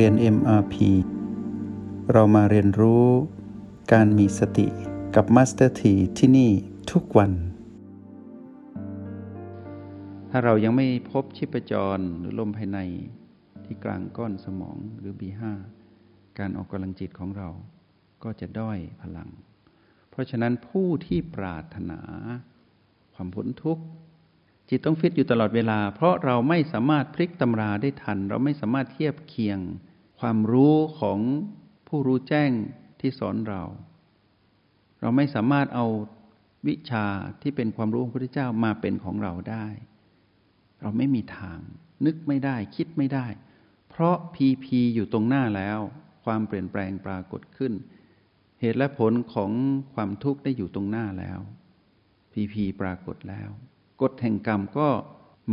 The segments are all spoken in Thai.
เรียน MRP เรามาเรียนรู้การมีสติกับ Master T ที่นี่ทุกวันถ้าเรายังไม่พบชีพจรหรือลมภายในที่กลางก้อนสมองหรือ B5 การออกกำลังจิตของเราก็จะด้อยพลังเพราะฉะนั้นผู้ที่ปรารถนาความพ้นทุกข์จิตต้องฟิตอยู่ตลอดเวลาเพราะเราไม่สามารถพลิกตำราได้ทันเราไม่สามารถเทียบเคียงความรู้ของผู้รู้แจ้งที่สอนเราไม่สามารถเอาวิชาที่เป็นความรู้ของพระพุทธเจ้ามาเป็นของเราได้เราไม่มีทางนึกไม่ได้คิดไม่ได้เพราะพีอยู่ตรงหน้าแล้วความเปลี่ยนแปลงปรากฏขึ้นเหตุและผลของความทุกข์ได้อยู่ตรงหน้าแล้วพีปรากฏแล้วกฎแห่งกรรมก็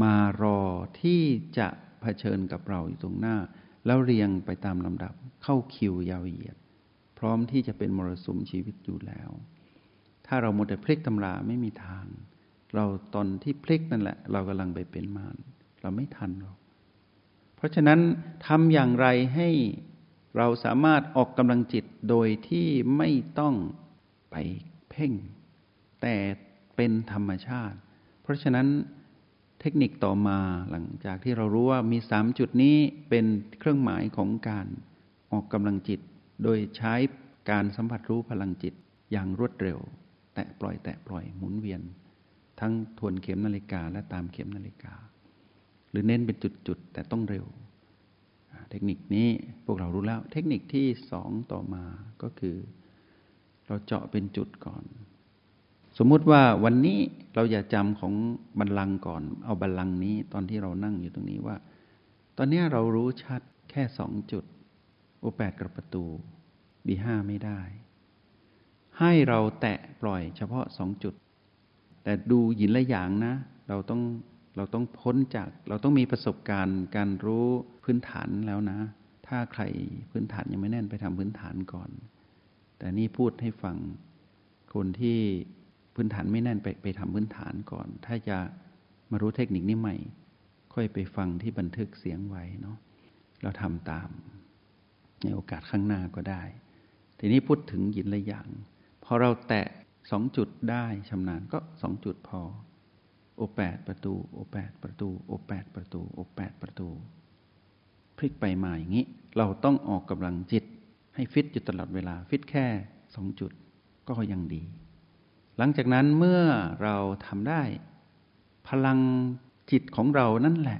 มารอที่จะเผชิญกับเราอยู่ตรงหน้าแล้วเรียงไปตามลำดับเข้าคิวยาวเหยียดพร้อมที่จะเป็นมรสุมชีวิตอยู่แล้วถ้าเราหมดแต่พลิกตำราไม่มีทางเราตอนที่พลิกนั่นแหละเรากำลังไปเป็นมารเราไม่ทันหรอกเพราะฉะนั้นทำอย่างไรให้เราสามารถออกกำลังจิตโดยที่ไม่ต้องไปเพ่งแต่เป็นธรรมชาติเพราะฉะนั้นเทคนิคต่อมาหลังจากที่เรารู้ว่ามี3จุดนี้เป็นเครื่องหมายของการออกกำลังจิตโดยใช้การสัมผัสรู้พลังจิตอย่างรวดเร็วแตะปล่อยหมุนเวียนทั้งทวนเข็มนาฬิกาและตามเข็มนาฬิกาหรือเน้นเป็นจุดๆแต่ต้องเร็วเทคนิคนี้พวกเรารู้แล้วเทคนิคที่2ต่อมาก็คือเราเจาะเป็นจุดก่อนสมมุติว่าวันนี้เราอย่าจำของบัลลังก์ก่อนเอาบัลลังก์นี้ตอนที่เรานั่งอยู่ตรงนี้ว่าตอนนี้เรารู้ชัดแค่2จุดโอ8กับประตู B5 ไม่ได้ให้เราแตะปล่อยเฉพาะ2จุดแต่ดูหยินละอย่างนะเราต้องพ้นจากเราต้องมีประสบการณ์การรู้พื้นฐานแล้วนะถ้าใครพื้นฐานยังไม่แน่นไปทำพื้นฐานก่อนแต่นี่พูดให้ฟังคนที่พื้นฐานไม่แน่นไปทำพื้นฐานก่อนถ้าจะมารู้เทคนิคนี้ใหม่ค่อยไปฟังที่บันทึกเสียงไว้เนาะเราทำตามในโอกาสข้างหน้าก็ได้ทีนี้พูดถึงหยินละอย่างพอเราแตะ2จุดได้ชำนาญก็2จุดพอโอ8ประตูโอ8ประตูโอ8ประตูโอ8ประตูพลิกไปมาอย่างนี้เราต้องออกกำลังจิตให้ฟิตอยู่ตลอดเวลาฟิตแค่2จุดก็ยังดีหลังจากนั้นเมื่อเราทำได้พลังจิตของเรานั่นแหละ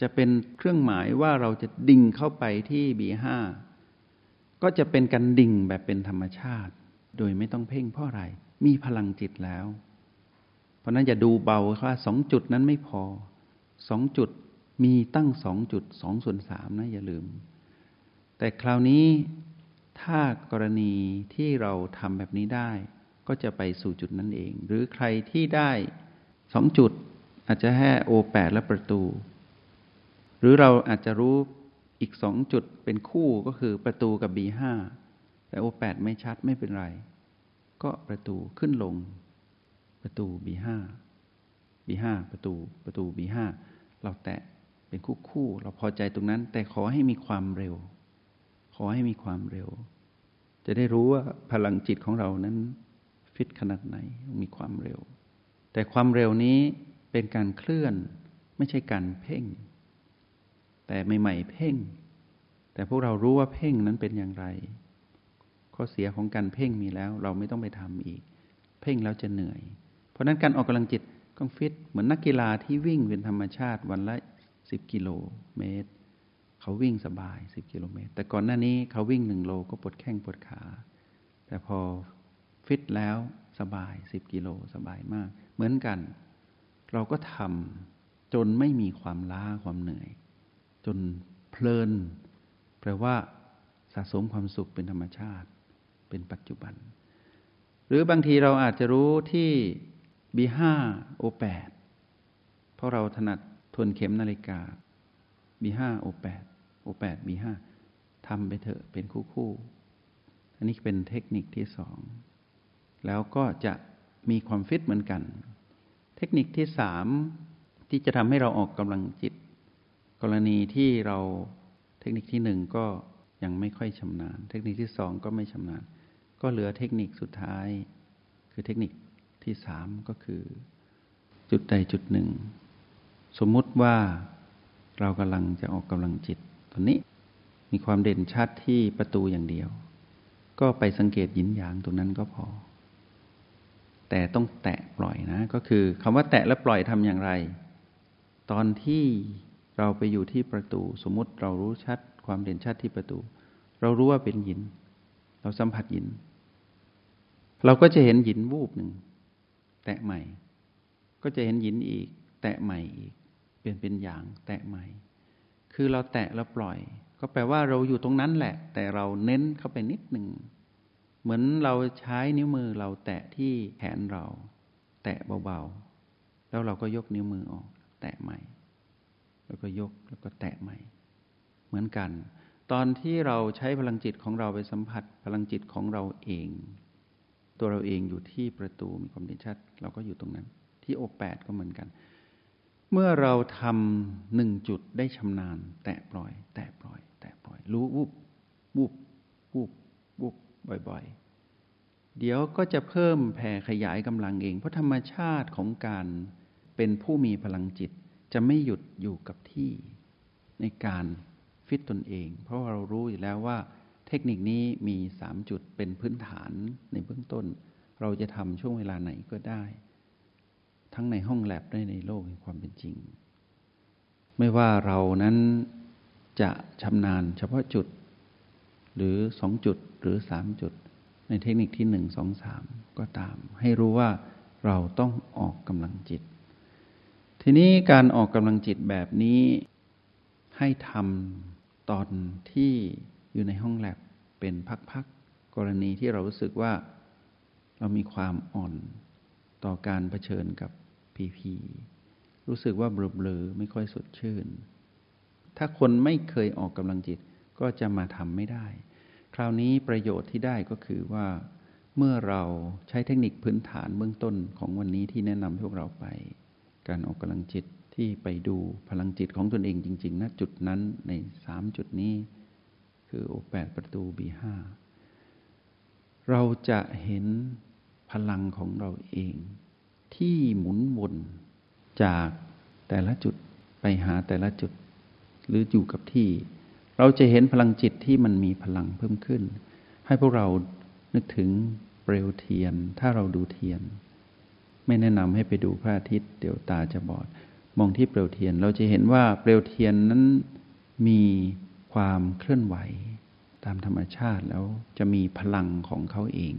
จะเป็นเครื่องหมายว่าเราจะดิ่งเข้าไปที่ B5 ก็จะเป็นการดิ่งแบบเป็นธรรมชาติโดยไม่ต้องเพ่งเพราะอะไรมีพลังจิตแล้วเพราะนั้นอย่าดูเบาว่า2จุดนั้นไม่พอ2จุดมีตั้ง2จุด 2/3 นะอย่าลืมแต่คราวนี้ถ้ากรณีที่เราทำแบบนี้ได้ก็จะไปสู่จุดนั้นเองหรือใครที่ได้2จุดอาจจะแค่โอ8และประตูหรือเราอาจจะรู้อีก2จุดเป็นคู่ก็คือประตูกับ B5 แต่โอ8ไม่ชัดไม่เป็นไรก็ประตูขึ้นลงประตู B5 B5 ประตู B5 เราแตะเป็นคู่เราพอใจตรงนั้นแต่ขอให้มีความเร็วจะได้รู้ว่าพลังจิตของเรานั้นฟิตขนาดไหนมีความเร็วแต่ความเร็วนี้เป็นการเคลื่อนไม่ใช่การเพ่งแต่ใหม่ๆเพ่งแต่พวกเรารู้ว่าเพ่งนั้นเป็นอย่างไรข้อเสียของการเพ่งมีแล้วเราไม่ต้องไปทำอีกเพ่งแล้วจะเหนื่อยเพราะนั้นการออกกำลังจิตต้องฟิตเหมือนนักกีฬาที่วิ่งเป็นธรรมชาติวันละ10กิโลเมตรเขาวิ่งสบาย10กิโลเมตรแต่ก่อนหน้านี้เขาวิ่ง1โลก็ปวดแข้งปวดขาแต่พอฟิตแล้วสบาย10กิโลสบายมากเหมือนกันเราก็ทำจนไม่มีความล้าความเหนื่อยจนเพลินแปลว่าสะสมความสุขเป็นธรรมชาติเป็นปัจจุบันหรือบางทีเราอาจจะรู้ที่ B5 O8 เพราะเราถนัดทวนเข็มนาฬิกา B5 O8 O8 B5 ทำไปเถอะเป็นคู่ๆอันนี้เป็นเทคนิคที่2แล้วก็จะมีความฟิตเหมือนกันเทคนิคที่3ที่จะทำให้เราออกกำลังจิตกรณีที่เราเท คนิคที่หนึ่งก็ยังไม่ค่อยชำนาญเทคนิคที่สองก็ไม่ชำนาญก็เหลือเทคนิคสุดท้ายคือเทคนิคที่สามก็คือจุดใดจุดหนึ่งสมมุติว่าเรากำลังจะออกกำลังจิตตอนนี้มีความเด่นชัดที่ประตูอย่างเดียวก็ไปสังเกตหยินหยางตรงนั้นก็พอแต่ต้องแตะปล่อยนะก็คือคำว่าแตะและปล่อยทำอย่างไรตอนที่เราไปอยู่ที่ประตูสมมติเรารู้ชัดความเด่นชัดที่ประตูเรารู้ว่าเป็นหยินเราสัมผัสหยินเราก็จะเห็นหยินวูบหนึ่งแตะใหม่ก็จะเห็นหยินอีกแตะใหม่อีกเปลี่ยนเป็นหยางแตะใหม่คือเราแตะแล้วปล่อยก็แปลว่าเราอยู่ตรงนั้นแหละแต่เราเน้นเข้าไปนิดหนึ่งเหมือนเราใช้นิ้วมือเราแตะที่แขนเราแตะเบาๆแล้วเราก็ยกนิ้วมือออกแตะใหม่แล้วก็ยกแล้วก็แตะใหม่เหมือนกันตอนที่เราใช้พลังจิตของเราไปสัมผัสพลังจิตของเราเองตัวเราเองอยู่ที่ประตูมีความเด่นชัดเราก็อยู่ตรงนั้นที่อกแปดก็เหมือนกันเมื่อเราทำหนึ่งจุดได้ชำนาญแตะปล่อยแตะปล่อยแตะปล่อยรู้วุบวุบวุบวุบบ่อยๆเดี๋ยวก็จะเพิ่มแผ่ขยายกำลังเองเพราะธรรมชาติของการเป็นผู้มีพลังจิตจะไม่หยุดอยู่กับที่ในการฟิตตนเองเพราะเรารู้อยู่แล้วว่าเทคนิคนี้มี3จุดเป็นพื้นฐานในเบื้องต้นเราจะทำช่วงเวลาไหนก็ได้ทั้งในห้องแลบและในโลกแห่งความเป็นจริงไม่ว่าเรานั้นจะชำนาญเฉพาะจุดหรือ2จุดหรือ3จุดในเทคนิคที่1 2 3ก็ตามให้รู้ว่าเราต้องออกกำลังจิตทีนี้การออกกำลังจิตแบบนี้ให้ทำตอนที่อยู่ในห้องแลบเป็นพักๆกรณีที่เรารู้สึกว่าเรามีความอ่อนต่อการเผชิญกับผีๆรู้สึกว่าเบลอๆไม่ค่อยสดชื่นถ้าคนไม่เคยออกกำลังจิตก็จะมาทำไม่ได้คราวนี้ประโยชน์ที่ได้ก็คือว่าเมื่อเราใช้เทคนิคพื้นฐานเบื้องต้นของวันนี้ที่แนะนำพวกเราไปการออกกำลังจิตที่ไปดูพลังจิตของตนเองจริงๆณจุดนั้นใน3จุดนี้คือโอ8ประตู B5 เราจะเห็นพลังของเราเองที่หมุนวนจากแต่ละจุดไปหาแต่ละจุดหรืออยู่กับที่เราจะเห็นพลังจิตที่มันมีพลังเพิ่มขึ้นให้พวกเรานึกถึงเปลวเทียนถ้าเราดูเทียนไม่แนะนำให้ไปดูพระอาทิตย์เดี๋ยวตาจะบอดมองที่เปลวเทียนเราจะเห็นว่าเปลวเทียนนั้นมีความเคลื่อนไหวตามธรรมชาติแล้วจะมีพลังของเขาเอง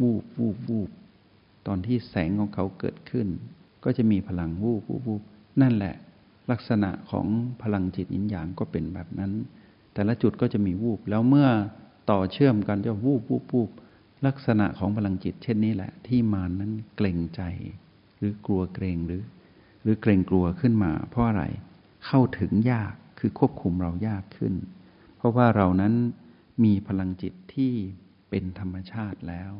วูบวูบวูบตอนที่แสงของเขาเกิดขึ้นก็จะมีพลังวูบวูบวูบนั่นแหละลักษณะของพลังจิตหยินหยางก็เป็นแบบนั้นแต่ละจุดก็จะมีวูบแล้วเมื่อต่อเชื่อมกันจะวูบวูบวูบลักษณะของพลังจิตเช่นนี้แหละที่มานั้นเกรงใจหรือกลัวเกรงหรือเกรงกลัวขึ้นมาเพราะอะไรเข้าถึงยากคือควบคุมเรายากขึ้นเพราะว่าเรานั้นมีพลังจิตที่เป็นธรรมชาติแล้ว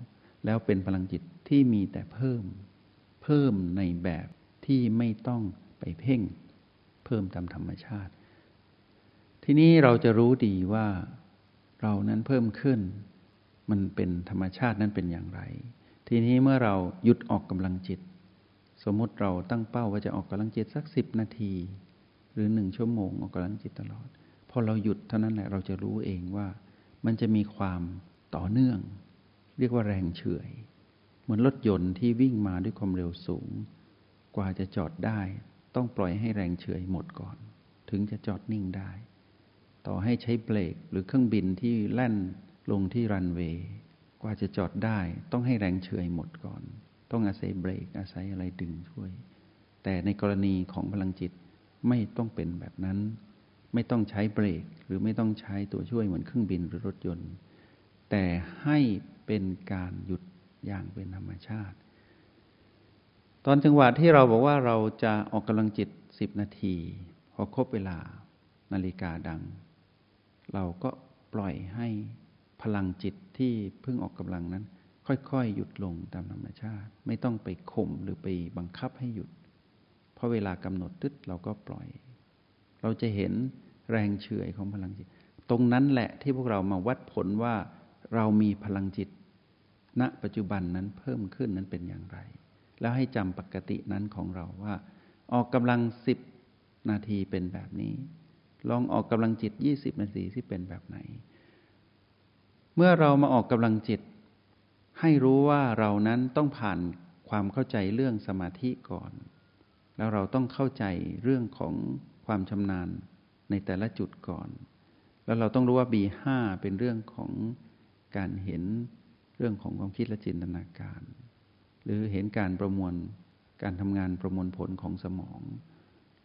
เป็นพลังจิตที่มีแต่เพิ่มในแบบที่ไม่ต้องไปเพ่งเพิ่มตามธรรมชาติทีนี้เราจะรู้ดีว่าเรานั้นเพิ่มขึ้นมันเป็นธรรมชาตินั้นเป็นอย่างไรทีนี้เมื่อเราหยุดออกกำลังจิตสมมติเราตั้งเป้าว่าจะออกกำลังจิตสัก10นาทีหรือ1ชั่วโมงออกกำลังจิตตลอดพอเราหยุดเท่านั้นแหละเราจะรู้เองว่ามันจะมีความต่อเนื่องเรียกว่าแรงเฉื่อยเหมือนรถยนต์ที่วิ่งมาด้วยความเร็วสูงกว่าจะจอดได้ต้องปล่อยให้แรงเฉื่อยหมดก่อนถึงจะจอดนิ่งได้ต่อให้ใช้เบรกหรือเครื่องบินที่แล่นลงที่รันเวย์กว่าจะจอดได้ต้องให้แรงเฉื่อยหมดก่อนต้องอาศัยเบรกอาศัยอะไรดึงช่วยแต่ในกรณีของพลังจิตไม่ต้องเป็นแบบนั้นไม่ต้องใช้เบรกหรือไม่ต้องใช้ตัวช่วยเหมือนเครื่องบินหรือรถยนต์แต่ให้เป็นการหยุดอย่างเป็นธรรมชาติตอนจังหวะที่เราบอกว่าเราจะออกกำลังจิต10นาทีพอครบเวลานาฬิกาดังเราก็ปล่อยให้พลังจิตที่เพิ่งออกกำลังนั้นค่อยๆหยุดลงตามธรรมชาติไม่ต้องไปข่มหรือไปบังคับให้หยุดเพราะเวลากำหนดตึ๊ดเราก็ปล่อยเราจะเห็น แรงเฉื่อยของพลังจิตตรงนั้นแหละที่พวกเรามาวัดผลว่าเรามีพลังจิตณปัจจุบันนั้นเพิ่มขึ้นนั้นเป็นอย่างไรแล้วให้จำปกตินั้นของเราว่าออกกำลัง10นาทีเป็นแบบนี้ลองออกกำลังจิต20นาทีที่เป็นแบบไหนเมื่อเรามาออกกำลังจิตให้รู้ว่าเรานั้นต้องผ่านความเข้าใจเรื่องสมาธิก่อนแล้วเราต้องเข้าใจเรื่องของความชำนาญในแต่ละจุดก่อนแล้วเราต้องรู้ว่า B5 เป็นเรื่องของการเห็นเรื่องของความคิดและจินตนาการหรือเห็นการประมวลการทำงานประมวลผลของสมอง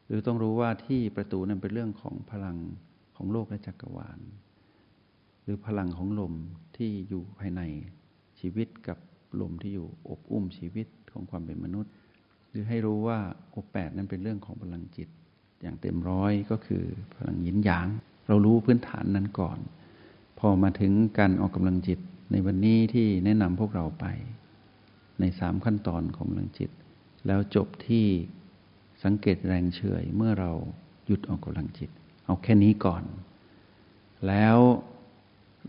หรือต้องรู้ว่าที่ประตูนั้นเป็นเรื่องของพลังของโลกและจักรวาลหรือพลังของลมที่อยู่ภายในชีวิตกับลมที่อยู่อบอุ้มชีวิตของความเป็นมนุษย์หรือให้รู้ว่าอบแปดนั้นเป็นเรื่องของพลังจิตอย่างเต็มร้อยก็คือพลังหยินหยางเรารู้พื้นฐานนั้นก่อนพอมาถึงการออกกำลังจิตในวันนี้ที่แนะนำพวกเราไปใน3ขั้นตอนของพลังจิตแล้วจบที่สังเกตแรงเฉื่อยเมื่อเราหยุดออกกำลังจิตเอาแค่นี้ก่อนแล้ว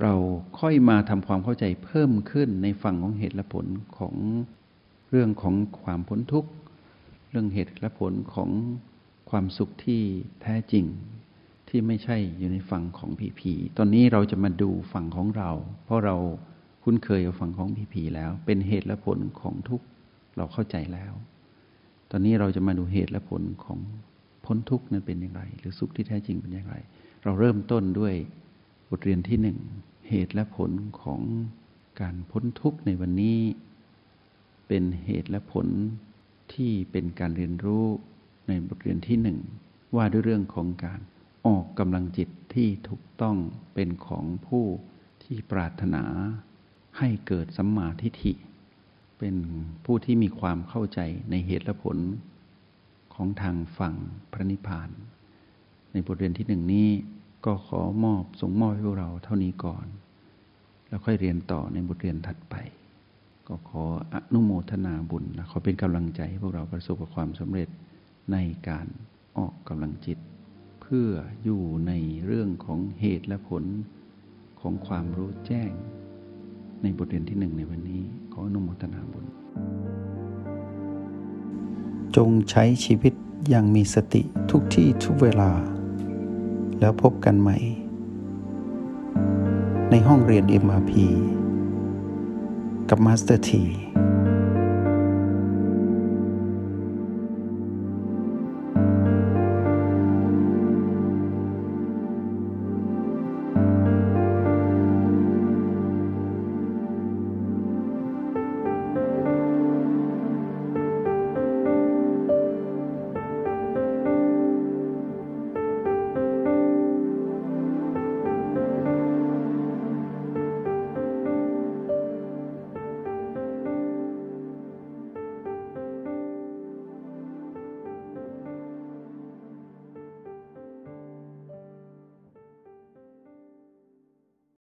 เราค่อยมาทำความเข้าใจเพิ่มขึ้นในฝั่งของเหตุและผลของเรื่องของความพ้นทุกข์เรื่องเหตุและผลของความสุขที่แท้จริงที่ไม่ใช่อยู่ในฝั่งของผีตอนนี้เราจะมาดูฝั่งของเราเพราะเราคุ้นเคยกับฝั่งของผีแล้วเป็นเหตุและผลของทุกข์เราเข้าใจแล้วตอนนี้เราจะมาดูเหตุและผลของพ้นทุกข์นั้นเป็นอย่างไรหรือสุขที่แท้จริงเป็นอย่างไรเราเริ่มต้นด้วยบทเรียนที่1เหตุและผลของการพ้นทุกข์ในวันนี้เป็นเหตุและผลที่เป็นการเรียนรู้ในบทเรียนที่1ว่าด้วยเรื่องของการออกกำลังจิตที่ถูกต้องเป็นของผู้ที่ปรารถนาให้เกิดสัมมาทิฏฐิเป็นผู้ที่มีความเข้าใจในเหตุและผลของทางฝั่งพระนิพพานในบทเรียนที่1นี้ก็ขอส่งมอบให้พวกเราเท่านี้ก่อนแล้วค่อยเรียนต่อในบทเรียนถัดไปก็ขออนุโมทนาบุญและขอเป็นกำลังใจให้พวกเราประสบกับความสำเร็จในการออกกำลังจิตเพื่ออยู่ในเรื่องของเหตุและผลของความรู้แจ้งในบทเรียนที่1ในวันนี้ขออนุโมทนาบุญจงใช้ชีวิตอย่างมีสติทุกที่ทุกเวลาแล้วพบกันใหม่ในห้องเรียน MRP กับมาสเตอร์ที